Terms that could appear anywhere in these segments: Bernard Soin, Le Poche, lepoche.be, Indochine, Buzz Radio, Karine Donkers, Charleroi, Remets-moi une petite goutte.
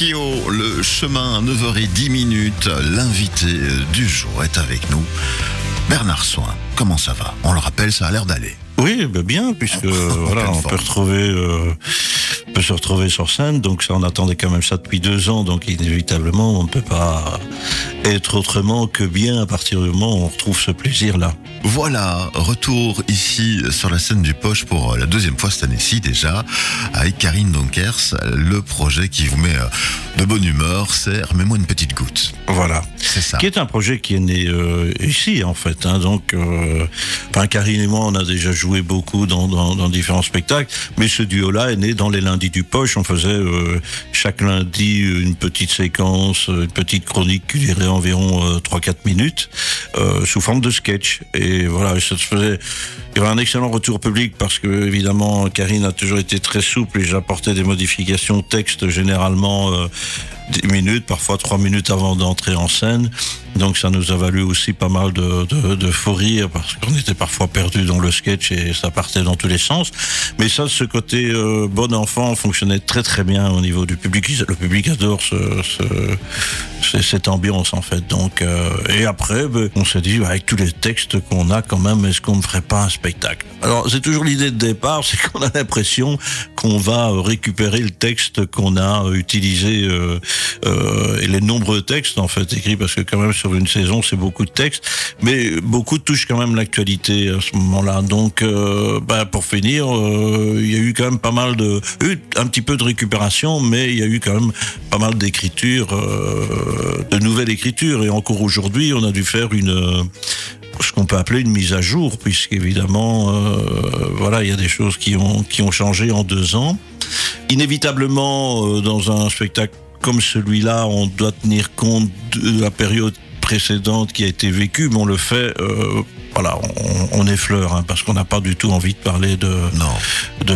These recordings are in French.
Tokyo, le chemin à 9h10, l'invité du jour est avec nous, Bernard Soin. Comment ça va? On le rappelle, ça a l'air d'aller. Oui, ben bien, puisque voilà, on peut se retrouver sur scène, donc ça, on attendait quand même ça depuis 2 ans, donc inévitablement on ne peut pas être autrement que bien à partir du moment où on retrouve ce plaisir-là. Voilà, retour ici sur la scène du Poche pour la 2e fois cette année-ci déjà, avec Karine Donkers. Le projet qui vous met de bonne humeur, c'est Remets-moi une petite goutte. Voilà, c'est ça. Qui est un projet qui est né ici en fait, hein, donc Karine et moi on a déjà joué beaucoup dans différents spectacles, mais ce duo-là est né dans les lundis du Poche. On faisait chaque lundi une petite séquence, une petite chronique qui durait environ 3-4 minutes sous forme de sketch. Et voilà, ça se faisait. Il y avait un excellent retour public parce que, évidemment, Karine a toujours été très souple et j'apportais des modifications texte généralement 10 minutes, parfois 3 minutes avant d'entrer en scène. Donc ça nous a valu aussi pas mal de faux rires parce qu'on était parfois perdus dans le sketch et ça partait dans tous les sens. Mais ça, ce côté bon enfant fonctionnait très très bien au niveau du public. Le public adore cette ambiance en fait. Donc, et après, on s'est dit, avec tous les textes qu'on a quand même, est-ce qu'on ne ferait pas un spectacle? Alors c'est toujours l'idée de départ, c'est qu'on a l'impression qu'on va récupérer le texte qu'on a utilisé et les nombreux textes en fait écrits, parce que quand même sur une saison c'est beaucoup de textes, mais beaucoup touchent quand même l'actualité à ce moment-là. Donc pour finir, il y a eu quand même pas mal un petit peu de récupération, mais il y a eu quand même pas mal d'écriture, de nouvelles écritures, et encore aujourd'hui on a dû faire ce qu'on peut appeler une mise à jour, puisqu'évidemment voilà, il y a des choses qui ont changé en 2 ans. Inévitablement, dans un spectacle comme celui-là, on doit tenir compte de la période précédente qui a été vécue, mais on le fait, voilà, on effleure, hein, parce qu'on n'a pas du tout envie de parler de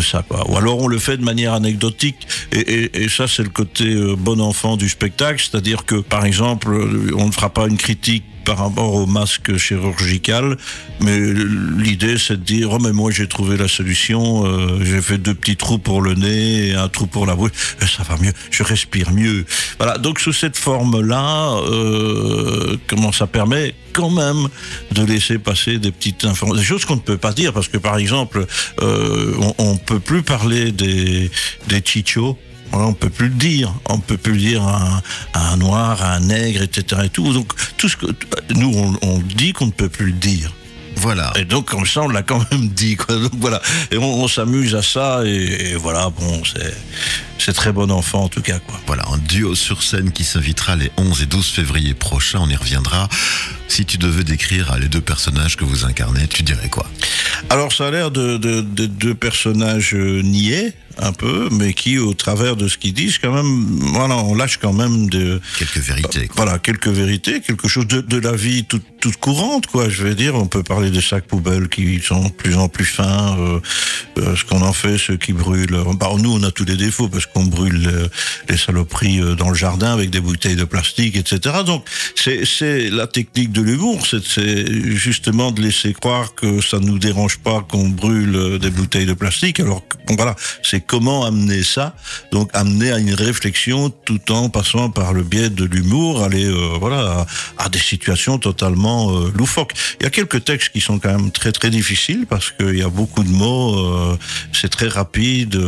ça, quoi. Ou alors on le fait de manière anecdotique, et ça c'est le côté bon enfant du spectacle, c'est-à-dire que, par exemple, on ne fera pas une critique par rapport au masque chirurgical, mais l'idée c'est de dire, oh mais moi j'ai trouvé la solution, j'ai fait 2 petits trous pour le nez et un trou pour la bouche, ça va mieux, je respire mieux. Voilà, donc sous cette forme-là, comment ça permet quand même de laisser passer des petites informations, des choses qu'on ne peut pas dire, parce que par exemple, on ne peut plus parler des chichos. On peut plus le dire, on peut plus le dire à un noir, à un nègre, etc. Et tout. Donc tout ce que nous on dit qu'on ne peut plus le dire. Voilà. Et donc comme ça on l'a quand même dit, quoi. Donc voilà. Et on s'amuse à ça et voilà. Bon, c'est très bon enfant en tout cas, quoi. Voilà, un duo sur scène qui s'invitera les 11 et 12 février prochains. On y reviendra. Si tu devais décrire les 2 personnages que vous incarnez, tu dirais quoi? Alors ça a l'air de 2 personnages niais un peu, mais qui au travers de ce qu'ils disent quand même, voilà, on lâche quand même quelques vérités, quoi. Voilà, quelques vérités, quelque chose de la vie toute courante, quoi. Je veux dire, on peut parler des sacs poubelles qui sont de plus en plus fins, ce qu'on en fait, ceux qui brûlent. Bah, nous on a tous les défauts parce qu'on brûle les saloperies dans le jardin avec des bouteilles de plastique, etc. Donc c'est la technique de l'humour, c'est justement de laisser croire que ça nous dérange pas qu'on brûle des bouteilles de plastique, alors que, bon, voilà, c'est comment amener ça, donc amener à une réflexion tout en passant par le biais de l'humour, aller voilà, à des situations totalement loufoques. Il y a quelques textes qui sont quand même très très difficiles parce qu'il y a beaucoup de mots, c'est très rapide,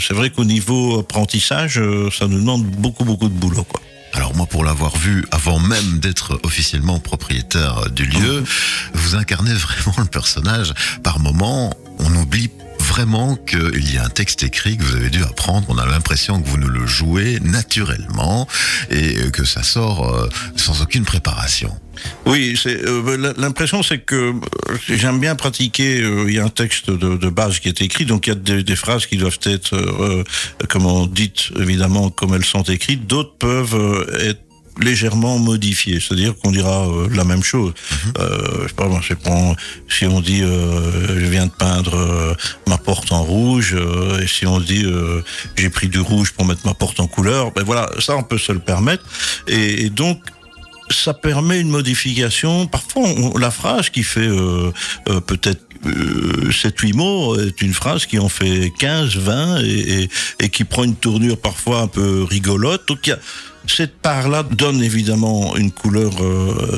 c'est vrai qu'au niveau apprentissage, ça nous demande beaucoup de boulot, quoi. Alors moi, pour l'avoir vu avant même d'être officiellement propriétaire du lieu, vous incarnez vraiment le personnage. Par moment, on oublie vraiment qu'il y a un texte écrit que vous avez dû apprendre. On a l'impression que vous ne le jouez naturellement et que ça sort sans aucune préparation. Oui, l'impression c'est que j'aime bien pratiquer. Il y a un texte de base qui est écrit, donc il y a des phrases qui doivent être dites évidemment comme elles sont écrites. D'autres peuvent être légèrement modifié, c'est-à-dire qu'on dira la même chose. Je sais pas, moi, si on dit je viens de peindre ma porte en rouge, et si on dit j'ai pris du rouge pour mettre ma porte en couleur, ben voilà, ça on peut se le permettre. Et donc ça permet une modification. Parfois, la phrase qui fait peut-être 7-8 mots est une phrase qui en fait 15-20 et qui prend une tournure parfois un peu rigolote. Donc, cette part-là donne évidemment une couleur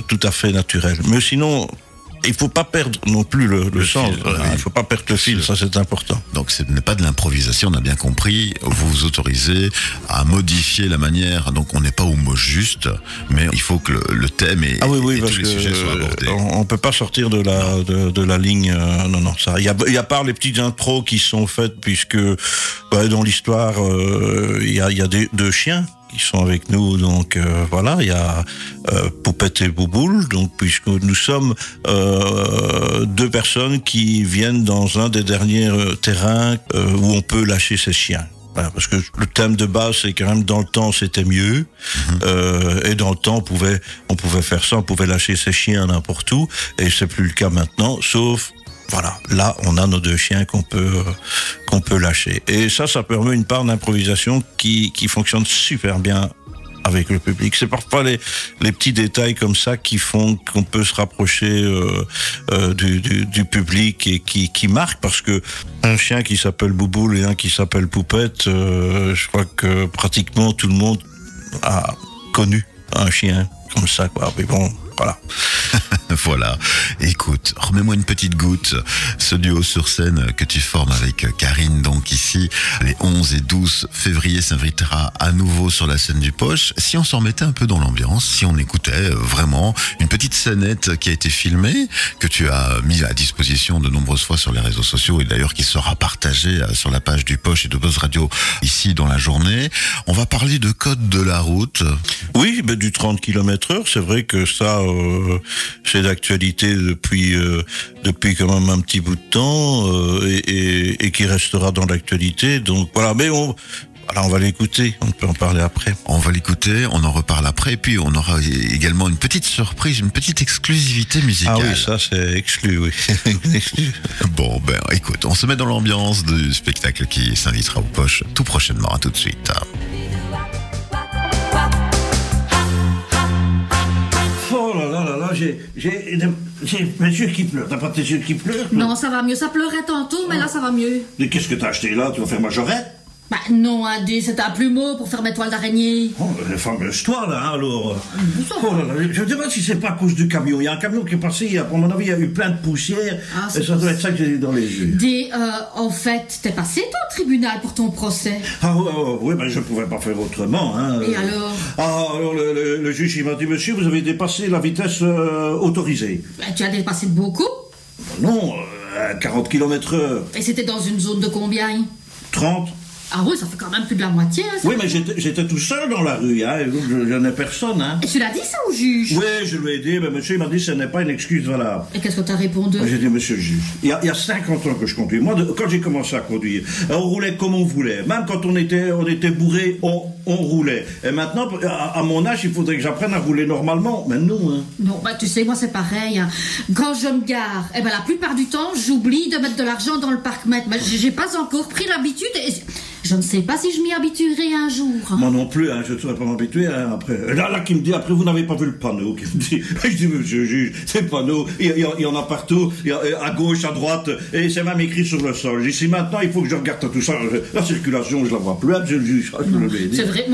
tout à fait naturelle. Mais sinon, il ne faut pas perdre non plus le sens, fil, oui. Il ne faut pas perdre le fil, ça c'est important. Donc ce n'est pas de l'improvisation, on a bien compris, vous vous autorisez à modifier la manière, donc on n'est pas au mot juste, mais il faut que le thème et, oui, et tous les sujets soient abordés. On ne peut pas sortir de la ligne, non, ça. Il y a part les petites intros qui sont faites, puisque dans l'histoire, il y a deux chiens, qui sont avec nous, donc voilà, il y a Poupette et Bouboule, donc puisque nous sommes deux personnes qui viennent dans un des derniers terrains où on peut lâcher ses chiens. Voilà, parce que le thème de base, c'est quand même dans le temps, c'était mieux. Et dans le temps, on pouvait faire ça, on pouvait lâcher ses chiens n'importe où, et c'est plus le cas maintenant, sauf... Voilà, là, on a nos deux chiens qu'on peut lâcher. Et ça permet une part d'improvisation qui fonctionne super bien avec le public. C'est parfois les petits détails comme ça qui font qu'on peut se rapprocher du public et qui marque, parce que un chien qui s'appelle Bouboule et un qui s'appelle Poupette, je crois que pratiquement tout le monde a connu un chien comme ça, quoi. Mais bon, voilà. Voilà, écoute, remets-moi une petite goutte, ce duo sur scène que tu formes avec Karine, donc ici, les 11 et 12 février s'invitera à nouveau sur la scène du Poche. Si on s'en mettait un peu dans l'ambiance, si on écoutait vraiment une petite scénette qui a été filmée, que tu as mise à disposition de nombreuses fois sur les réseaux sociaux et d'ailleurs qui sera partagée sur la page du Poche et de Buzz Radio ici dans la journée, on va parler de code de la route. Oui, mais du 30 km/h, c'est vrai que ça... c'est d'actualité depuis quand même un petit bout de temps et qui restera dans l'actualité. Donc voilà, mais on va l'écouter, on peut en parler après. On va l'écouter, on en reparle après et puis on aura également une petite surprise, une petite exclusivité musicale. Ah oui, ça c'est exclu, oui. Bon, ben écoute, on se met dans l'ambiance du spectacle qui s'invitera aux Poches tout prochainement, à tout de suite. J'ai mes yeux qui pleurent. T'as pas tes yeux qui pleurent? Non, ça va mieux. Ça pleurait tantôt, mais là, ça va mieux. Mais qu'est-ce que t'as acheté là? Tu vas faire ma jorette? Bah non, Andy, c'est un plumeau pour faire mes toiles d'araignée. Oh, les fameuses toiles, hein, alors. Oh là là, je me demande si c'est pas à cause du camion. Il y a un camion qui est passé, à mon avis, il y a eu plein de poussière. Ah, et ça doit être ça que j'ai eu dans les yeux. Dis, en fait, t'es passé toi au tribunal pour ton procès? Ah oui, ben je pouvais pas faire autrement, hein. Et alors? Ah, alors le juge, il m'a dit, monsieur, vous avez dépassé la vitesse autorisée. Ben, tu as dépassé de beaucoup? Ben, non, 40 km/h. Et c'était dans une zone de combien? 30. Ah oui, ça fait quand même plus de la moitié. Hein, oui, mais j'étais tout seul dans la rue, hein, je n'ai personne. Hein. Et tu l'as dit ça au juge? Oui, je lui ai dit, mais monsieur, il m'a dit que ce n'est pas une excuse valable. Et qu'est-ce que tu as répondu? J'ai dit, monsieur le juge, il y a 50 ans que je conduis. Moi, quand j'ai commencé à conduire, on roulait comme on voulait. Même quand on était bourré, on roulait. Et maintenant, à mon âge, il faudrait que j'apprenne à rouler normalement. Mais non. Hein. Non, bah, tu sais, moi, c'est pareil. Hein. Quand je me gare, la plupart du temps, j'oublie de mettre de l'argent dans le parc-mètre. Mais j'ai pas encore pris l'habitude et... Je ne sais pas si je m'y habituerai un jour. Hein. Moi non plus, hein, je ne saurais pas m'habituer. Hein, après. Là, qui me dit, après, vous n'avez pas vu le panneau. Qui me dit, je dis, monsieur le juge, c'est le panneau, il y en a partout, à gauche, à droite, et c'est même écrit sur le sol. J'ai dit, maintenant, il faut que je regarde tout ça. La circulation, je ne la vois plus, monsieur le juge. C'est vrai,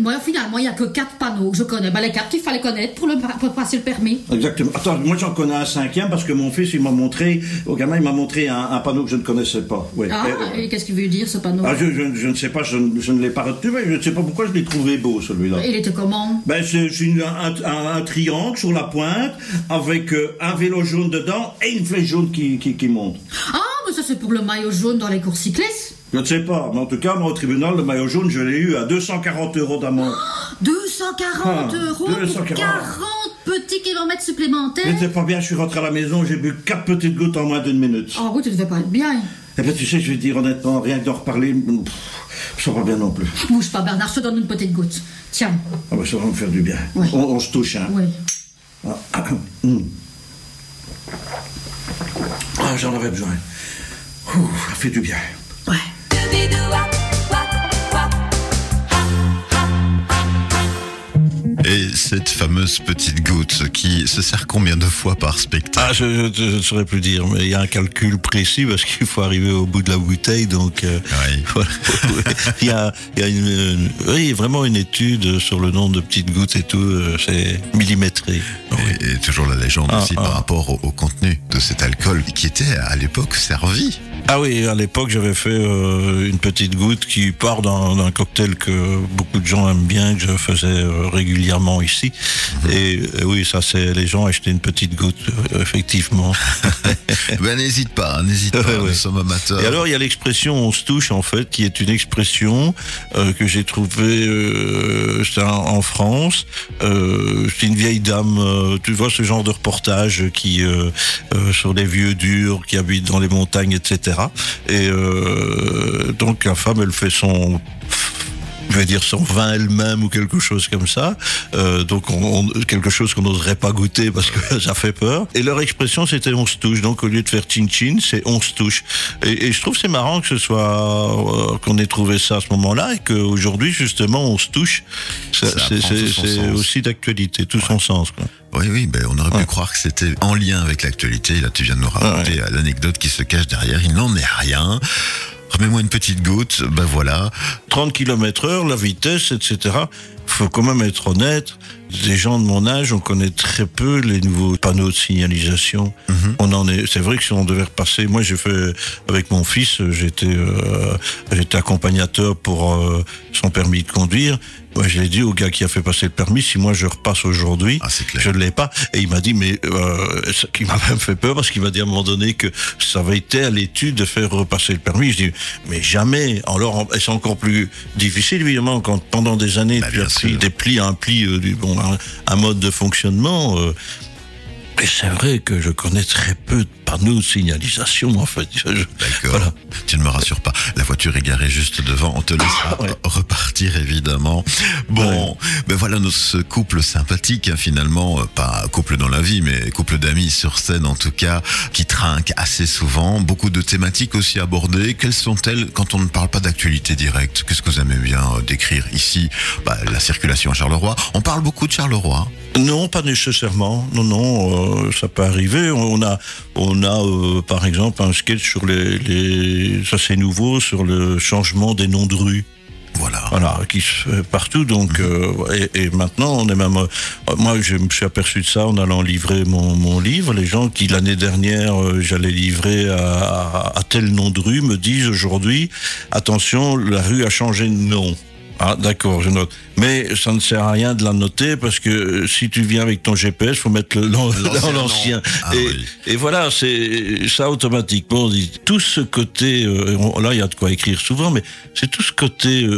moi, finalement, il n'y a que 4 panneaux que je connais. Ben, les 4 qu'il fallait connaître pour passer le permis. Exactement. Attends, moi, j'en connais un 5e parce que mon fils, il m'a montré un panneau que je ne connaissais pas. Ouais. Ah, et qu'est-ce qu'il veut dire, ce panneau? Ah, je ne sais pas, je ne l'ai pas retenu, mais je ne sais pas pourquoi je l'ai trouvé beau, celui-là. Il était comment? Ben, c'est un triangle sur la pointe, avec un vélo jaune dedans et une flèche jaune qui monte. Ah, mais ça c'est pour le maillot jaune dans les courses cyclistes? Je ne sais pas, mais en tout cas, moi, au tribunal, le maillot jaune, je l'ai eu à 240 € d'amende. Oh, 240 € pour 40 petits kilomètres supplémentaires? Je ne sais pas bien, je suis rentré à la maison, j'ai bu 4 petites gouttes en moins d'une minute. Oh, oui, tu ne devais pas être bien. Eh bien, tu sais, je vais te dire honnêtement, rien que d'en reparler, ça va bien non plus. Bouge pas, Bernard, je te donne une petite goutte. Tiens. Ah ben, ça va me faire du bien. Oui. On se touche, hein. Oui. Ah, ah, j'en avais besoin. Ouh, ça fait du bien. Ouais. Et c'est cette fameuse petite goutte qui se sert combien de fois par spectacle? Ah, je ne saurais plus dire, mais il y a un calcul précis parce qu'il faut arriver au bout de la bouteille, donc oui. Voilà. il y a vraiment une étude sur le nombre de petites gouttes et tout, c'est millimétré. Et toujours la légende aussi par rapport au contenu de cet alcool qui était à l'époque servi. Ah oui, à l'époque j'avais fait une petite goutte qui part d'un cocktail que beaucoup de gens aiment bien, que je faisais régulièrement ici. Mmh. Et oui, ça c'est, les gens achetaient une petite goutte, effectivement. Ben n'hésite pas, nous sommes amateurs. Et alors il y a l'expression on se touche en fait, qui est une expression que j'ai trouvée en France. C'est une vieille dame, tu vois ce genre de reportage qui sur les vieux durs qui habitent dans les montagnes, etc. Et donc la femme, elle fait son vin elle-même ou quelque chose comme ça, donc quelque chose qu'on n'oserait pas goûter parce que ça fait peur. Et leur expression c'était on se touche, donc au lieu de faire chin chin, c'est on se touche. Et je trouve que c'est marrant que ce soit qu'on ait trouvé ça à ce moment-là et qu'aujourd'hui justement on se touche, c'est aussi d'actualité, tout son sens, quoi. Oui, ben on aurait pu croire que c'était en lien avec l'actualité. Là, tu viens de nous raconter l'anecdote qui se cache derrière. Il n'en est rien. Remets-moi une petite goutte, ben voilà. 30 km/h, la vitesse, etc. Faut quand même être honnête. Des gens de mon âge, on connaît très peu les nouveaux panneaux de signalisation. Mm-hmm. C'est vrai que si on devait repasser, moi j'ai fait avec mon fils, j'étais accompagnateur pour son permis de conduire. Moi je l'ai dit au gars qui a fait passer le permis, si moi je repasse aujourd'hui, je ne l'ai pas. Et il m'a dit, mais il m'a même fait peur parce qu'il m'a dit à un moment donné que ça avait été à l'étude de faire repasser le permis. Je dis, mais jamais. Alors c'est encore plus difficile évidemment quand pendant des années tu as pris des plis à un pli du bon. Un mode de fonctionnement. Et c'est vrai que je connais très peu de panneaux de signalisation, en fait. D'accord. Voilà. Tu ne me rassures pas. La voiture est garée juste devant. On te laisse repartir, évidemment. Bon, ben voilà, ce couple sympathique, hein, finalement, pas couple dans la vie, mais couple d'amis sur scène, en tout cas, qui trinquent assez souvent. Beaucoup de thématiques aussi abordées. Quelles sont-elles quand on ne parle pas d'actualité directe? Qu'est-ce que vous aimez bien décrire ici? La circulation à Charleroi. On parle beaucoup de Charleroi? Non, pas nécessairement. Non. Ça peut arriver. On a par exemple un sketch sur les ça c'est nouveau, sur le changement des noms de rue. Voilà, qui se fait partout. Donc, et maintenant, on est même. Moi, je me suis aperçu de ça en allant livrer mon livre. Les gens qui, l'année dernière, j'allais livrer à tel nom de rue, me disent aujourd'hui, attention, la rue a changé de nom. Ah, d'accord, je note. Mais ça ne sert à rien de la noter parce que si tu viens avec ton GPS, faut mettre l'ancien. Et voilà, c'est ça automatiquement. On dit tout ce côté. Là, il y a de quoi écrire souvent, mais c'est tout ce côté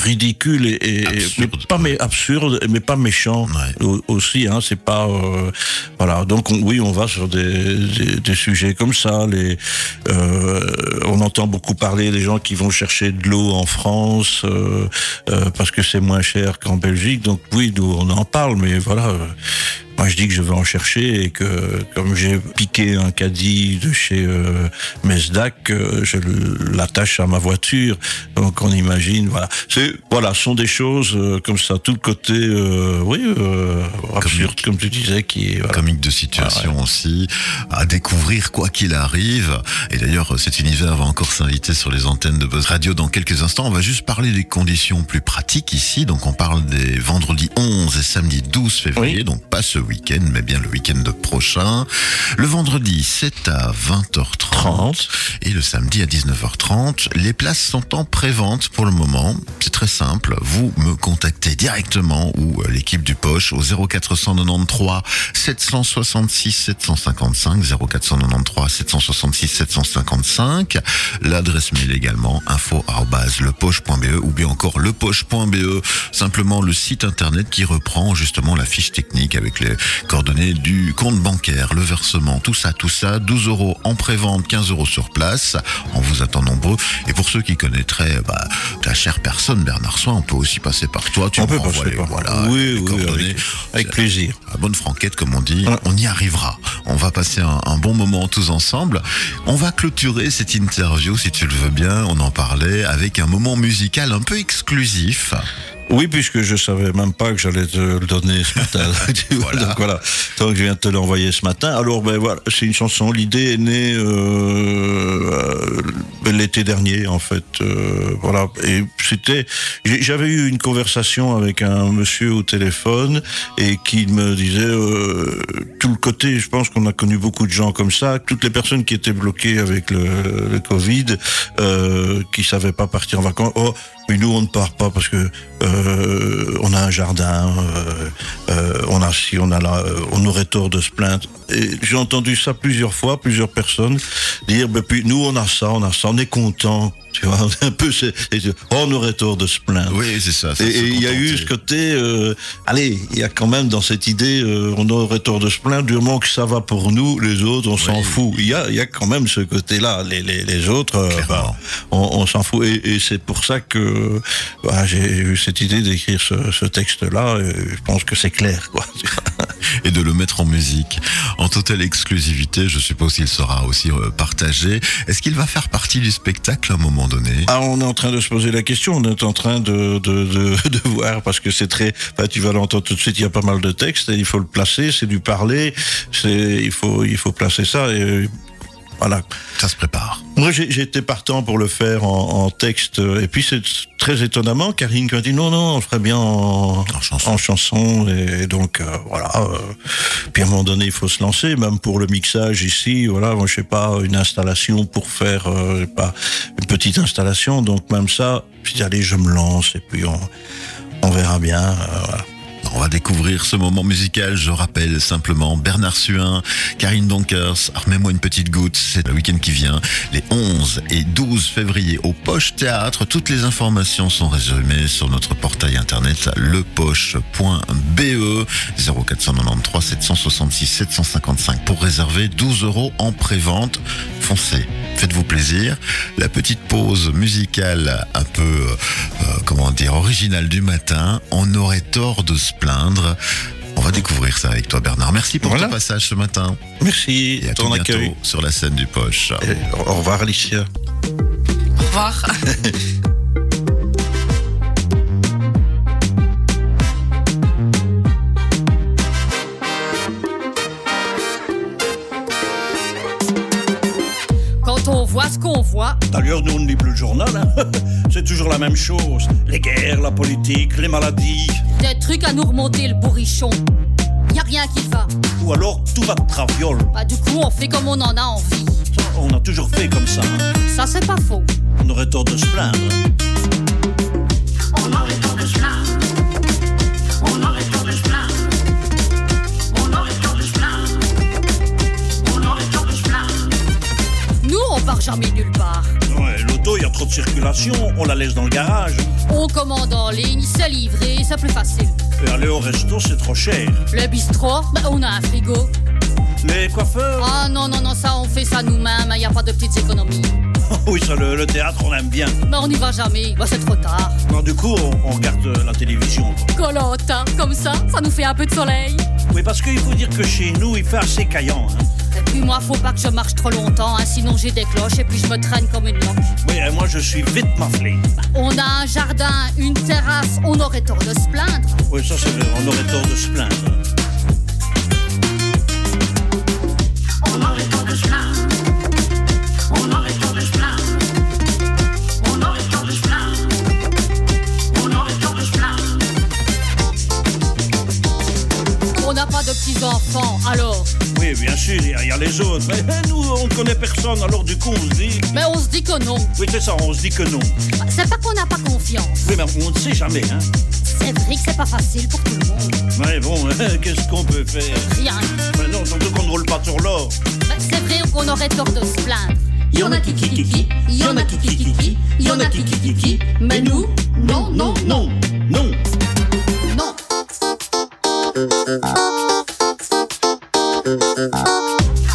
ridicule et absurde, absurde, mais pas méchant aussi. Hein, c'est pas voilà. Donc on va sur des sujets comme ça. On entend beaucoup parler des gens qui vont chercher de l'eau en France. Parce que c'est moins cher qu'en Belgique, donc oui, nous on en parle, mais voilà, moi je dis que je vais en chercher et que comme j'ai piqué un caddie de chez Mesdac, je l'attache à ma voiture, donc on imagine, ce sont des choses comme ça, tout le côté absurde, comme tu disais, qui est comique de situation aussi, à découvrir quoi qu'il arrive. Et d'ailleurs cet univers va encore s'inviter sur les antennes de Buzz Radio dans quelques instants. On va juste parler des conditions plus pratiques ici, donc on parle des vendredis 11 et samedi 12 février, donc pas ce week-end, mais bien le week-end prochain. Le vendredi, c'est à 20h30 et le samedi à 19h30. Les places sont en pré-vente pour le moment. C'est très simple. Vous me contactez directement ou l'équipe du Poche au 0493 766 755 0493 766 755. L'adresse mail également info@lepoche.be ou bien encore lepoche.be. Simplement le site internet qui reprend justement la fiche technique avec les coordonnées du compte bancaire, le versement, tout ça, 12 € en pré-vente, 15 € sur place. On vous attend nombreux. Et pour ceux qui connaîtraient ta chère personne, Bernard Soin, on peut aussi passer par toi. Tu on peut passer par toi. Voilà, oui, coordonnées. Avec plaisir. À bonne franquette, comme on dit, on y arrivera. On va passer un bon moment tous ensemble. On va clôturer cette interview, si tu le veux bien, on en parlait, avec un moment musical un peu exclusif. Oui, puisque je savais même pas que j'allais te le donner ce matin. Voilà. Donc voilà, donc je viens de te l'envoyer ce matin. Alors ben voilà, c'est une chanson. L'idée est née l'été dernier en fait. Voilà, et c'était, j'avais eu une conversation avec un monsieur au téléphone et qui me disait tout le côté. Je pense qu'on a connu beaucoup de gens comme ça, toutes les personnes qui étaient bloquées avec le Covid, qui savaient pas partir en vacances. Oh, mais nous on ne part pas parce que on a un jardin, on a ci, on a là, on aurait tort de se plaindre. Et j'ai entendu ça plusieurs fois, plusieurs personnes dire, ben puis nous on a ça, on est content. Tu vois, un peu, on aurait tort de se plaindre. Oui, c'est ça. Et il y a eu ce côté, allez, il y a quand même dans cette idée, on aurait tort de se plaindre, du moment que ça va pour nous, les autres, on s'en fout. Il y a quand même ce côté-là. Les autres, on s'en fout. Et c'est pour ça que j'ai eu cette idée d'écrire ce texte-là. Et je pense que c'est clair, quoi. Et de le mettre en musique. En totale exclusivité, je suppose qu'il sera aussi partagé. Est-ce qu'il va faire partie du spectacle à un moment donné ? Ah, on est en train de se poser la question, on est en train de voir, parce que c'est très... Enfin, tu vas l'entendre tout de suite, il y a pas mal de textes, et il faut le placer, c'est du parler, il faut placer ça, et voilà. Ça se prépare. Moi, j'étais partant pour le faire en texte, et puis c'est très étonnamment, Karine qui a dit non, on ferait bien en chanson, et donc voilà. Puis à un moment donné, il faut se lancer, même pour le mixage ici, voilà, moi je sais pas, une installation pour faire, une petite installation, donc même ça, je dis allez, je me lance, et puis on verra bien, voilà. On va découvrir ce moment musical. Je rappelle simplement Bernard Soin, Karine Donkers, Remets-moi une petite goutte. C'est le week-end qui vient, les 11 et 12 février au Poche Théâtre. Toutes les informations sont résumées sur notre portail internet lepoche.be, 0493 766 755 pour réserver, 12 € en pré-vente. Foncez, faites-vous plaisir. La petite pause musicale un peu, originale du matin. On aurait tort de se plaindre. On va découvrir ça avec toi, Bernard. Merci pour ton passage ce matin. Merci. Et à ton accueil sur la scène du Poche. Et au revoir, Alicia. Au revoir. On voit ce qu'on voit. D'ailleurs, nous, on ne lit plus le journal. Hein. C'est toujours la même chose. Les guerres, la politique, les maladies. Des trucs à nous remonter le bourrichon. Y a rien qui va. Ou alors, tout va de traviole. Bah, du coup, on fait comme on en a envie. Ça, on a toujours fait comme ça. Ça, c'est pas faux. On aurait tort de se plaindre. On aurait tort de se plaindre. On aurait tort de se plaindre. On part jamais nulle part. Ouais, l'auto, il y a trop de circulation, on la laisse dans le garage. On commande en ligne, c'est livré, c'est plus facile. Et aller au resto, c'est trop cher. Le bistrot, on a un frigo. Les coiffeurs? Ah non, ça, on fait ça nous-mêmes, il y a pas de petites économies. Oui, ça, le théâtre, on aime bien. Mais on n'y va jamais, c'est trop tard. Non, du coup, on regarde la télévision. Colotte, hein, comme ça, ça nous fait un peu de soleil. Oui, parce qu'il faut dire que chez nous, il fait assez caillant, hein. Et puis moi, faut pas que je marche trop longtemps, hein, sinon j'ai des cloches et puis je me traîne comme une langue. Oui, et moi je suis vite maflé. On a un jardin, une terrasse, on aurait tort de se plaindre. Oui, ça c'est vrai, on aurait tort de se plaindre. On aurait tort de se plaindre. On aurait tort de se plaindre. On aurait tort de se plaindre. On aurait tort de se plaindre. On n'a pas de petits-enfants, alors... Oui, bien sûr, il y a les autres. Mais nous, on ne connaît personne, alors du coup, on se dit... Mais on se dit que non. Oui, c'est ça, on se dit que non. C'est pas qu'on n'a pas confiance. Oui, mais on ne sait jamais, hein. C'est vrai que c'est pas facile pour tout le monde. Mais bon, qu'est-ce qu'on peut faire? Rien. Mais non, surtout qu'on ne roule pas sur l'or. C'est vrai qu'on aurait tort de se plaindre. Y'en a qui, y'en a qui, y'en a qui. Mais nous, non. Non.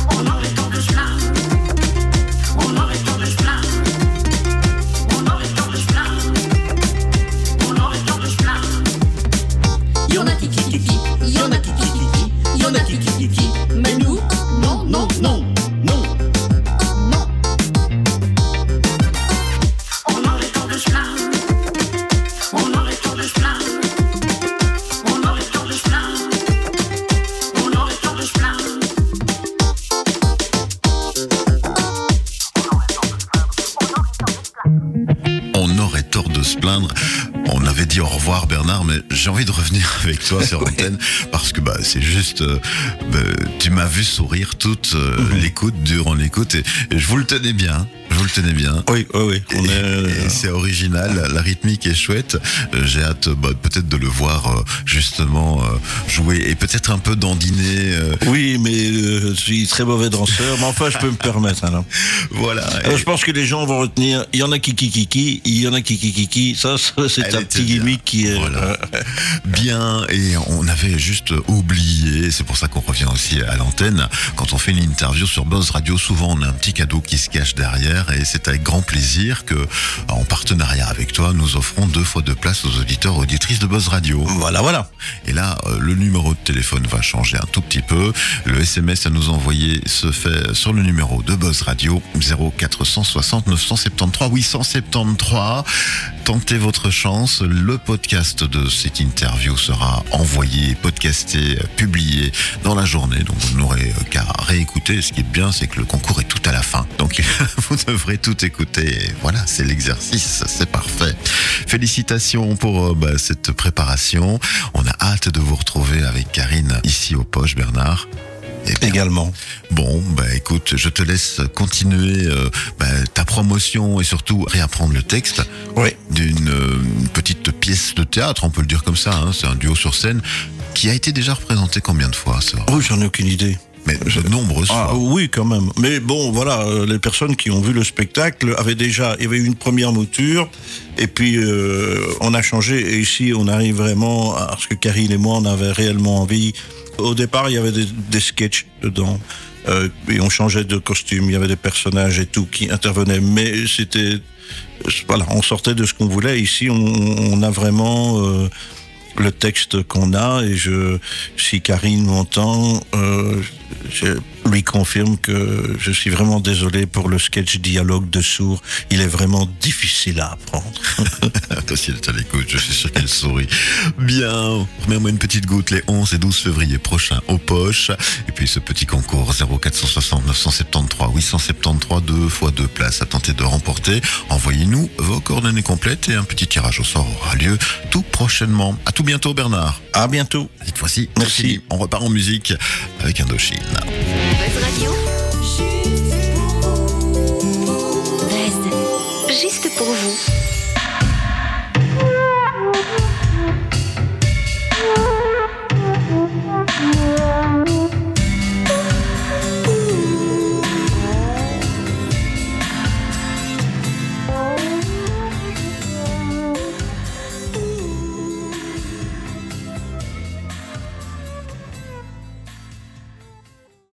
On aurait tort de se plaindre. On aurait tort de se plaindre. On aurait tort de se plaindre. On aurait tort de se plaindre. Y en a qui, y en a qui, y en a qui. Mais nous, non. On aurait tort de se plaindre. On aurait tort de se plaindre. On avait dit au revoir, Bernard, mais j'ai envie de revenir avec toi sur l'antenne parce que c'est juste, tu m'as vu sourire toute l'écoute, durant l'écoute, et je vous le tenais bien. Je vous le tenais bien. Oui. Et c'est original, la rythmique est chouette. J'ai hâte peut-être de le voir justement jouer et peut-être un peu dandiner. Oui, mais je suis très mauvais danseur, mais enfin je peux me permettre. Alors. Voilà. Alors, je pense que les gens vont retenir, il y en a qui, il y en a qui. Ça c'est un petit gimmick qui est... Voilà. Bien, et on avait juste oublié, c'est pour ça qu'on revient aussi à l'antenne, quand on fait une interview sur Buzz Radio, souvent on a un petit cadeau qui se cache derrière. Et c'est avec grand plaisir que, en partenariat avec toi, nous offrons 2 fois 2 places aux auditeurs et auditrices de Buzz Radio. Voilà. Et là, le numéro de téléphone va changer un tout petit peu. Le SMS à nous envoyer se fait sur le numéro de Buzz Radio 0460 973 873. Tentez votre chance. Le podcast de cette interview sera envoyé, podcasté, publié dans la journée. Donc, vous n'aurez qu'à réécouter. Ce qui est bien, c'est que le concours est tout à la fin. Donc, vous devrez tout écouter. Voilà, c'est l'exercice, c'est parfait. Félicitations pour cette préparation. On a hâte de vous retrouver avec Karine ici au Poche, Bernard. Également. Bon, écoute, je te laisse continuer ta promotion et surtout réapprendre le texte d'une petite pièce de théâtre, on peut le dire comme ça, hein, c'est un duo sur scène, qui a été déjà représenté combien de fois ça ? Oui, j'en ai aucune idée. Mais de nombreuses fois. Oui, quand même. Mais bon, voilà, les personnes qui ont vu le spectacle avaient déjà... Il y avait eu une première mouture, et puis on a changé, et ici, on arrive vraiment à ce que Karine et moi, on avait réellement envie. Au départ, il y avait des sketchs dedans, et on changeait de costume, il y avait des personnages et tout qui intervenaient, mais c'était... Voilà, on sortait de ce qu'on voulait. Ici, on a vraiment... le texte qu'on a, et si Karine m'entend, je lui confirme que je suis vraiment désolé pour le sketch dialogue de sourd. Il est vraiment difficile à apprendre. Toi, si elle est à l'écoute, je suis sûr qu'elle sourit. Bien, remets-moi une petite goutte les 11 et 12 février prochains au Poche. Et puis ce petit concours 0460 973 873, 2 fois 2 places à tenter de remporter. Envoyez-nous vos coordonnées complètes et un petit tirage au sort aura lieu tout prochainement. À tout bientôt, Bernard. À bientôt. Cette fois-ci, merci. On repart en musique avec Indochine. Buzz Radio, juste pour vous.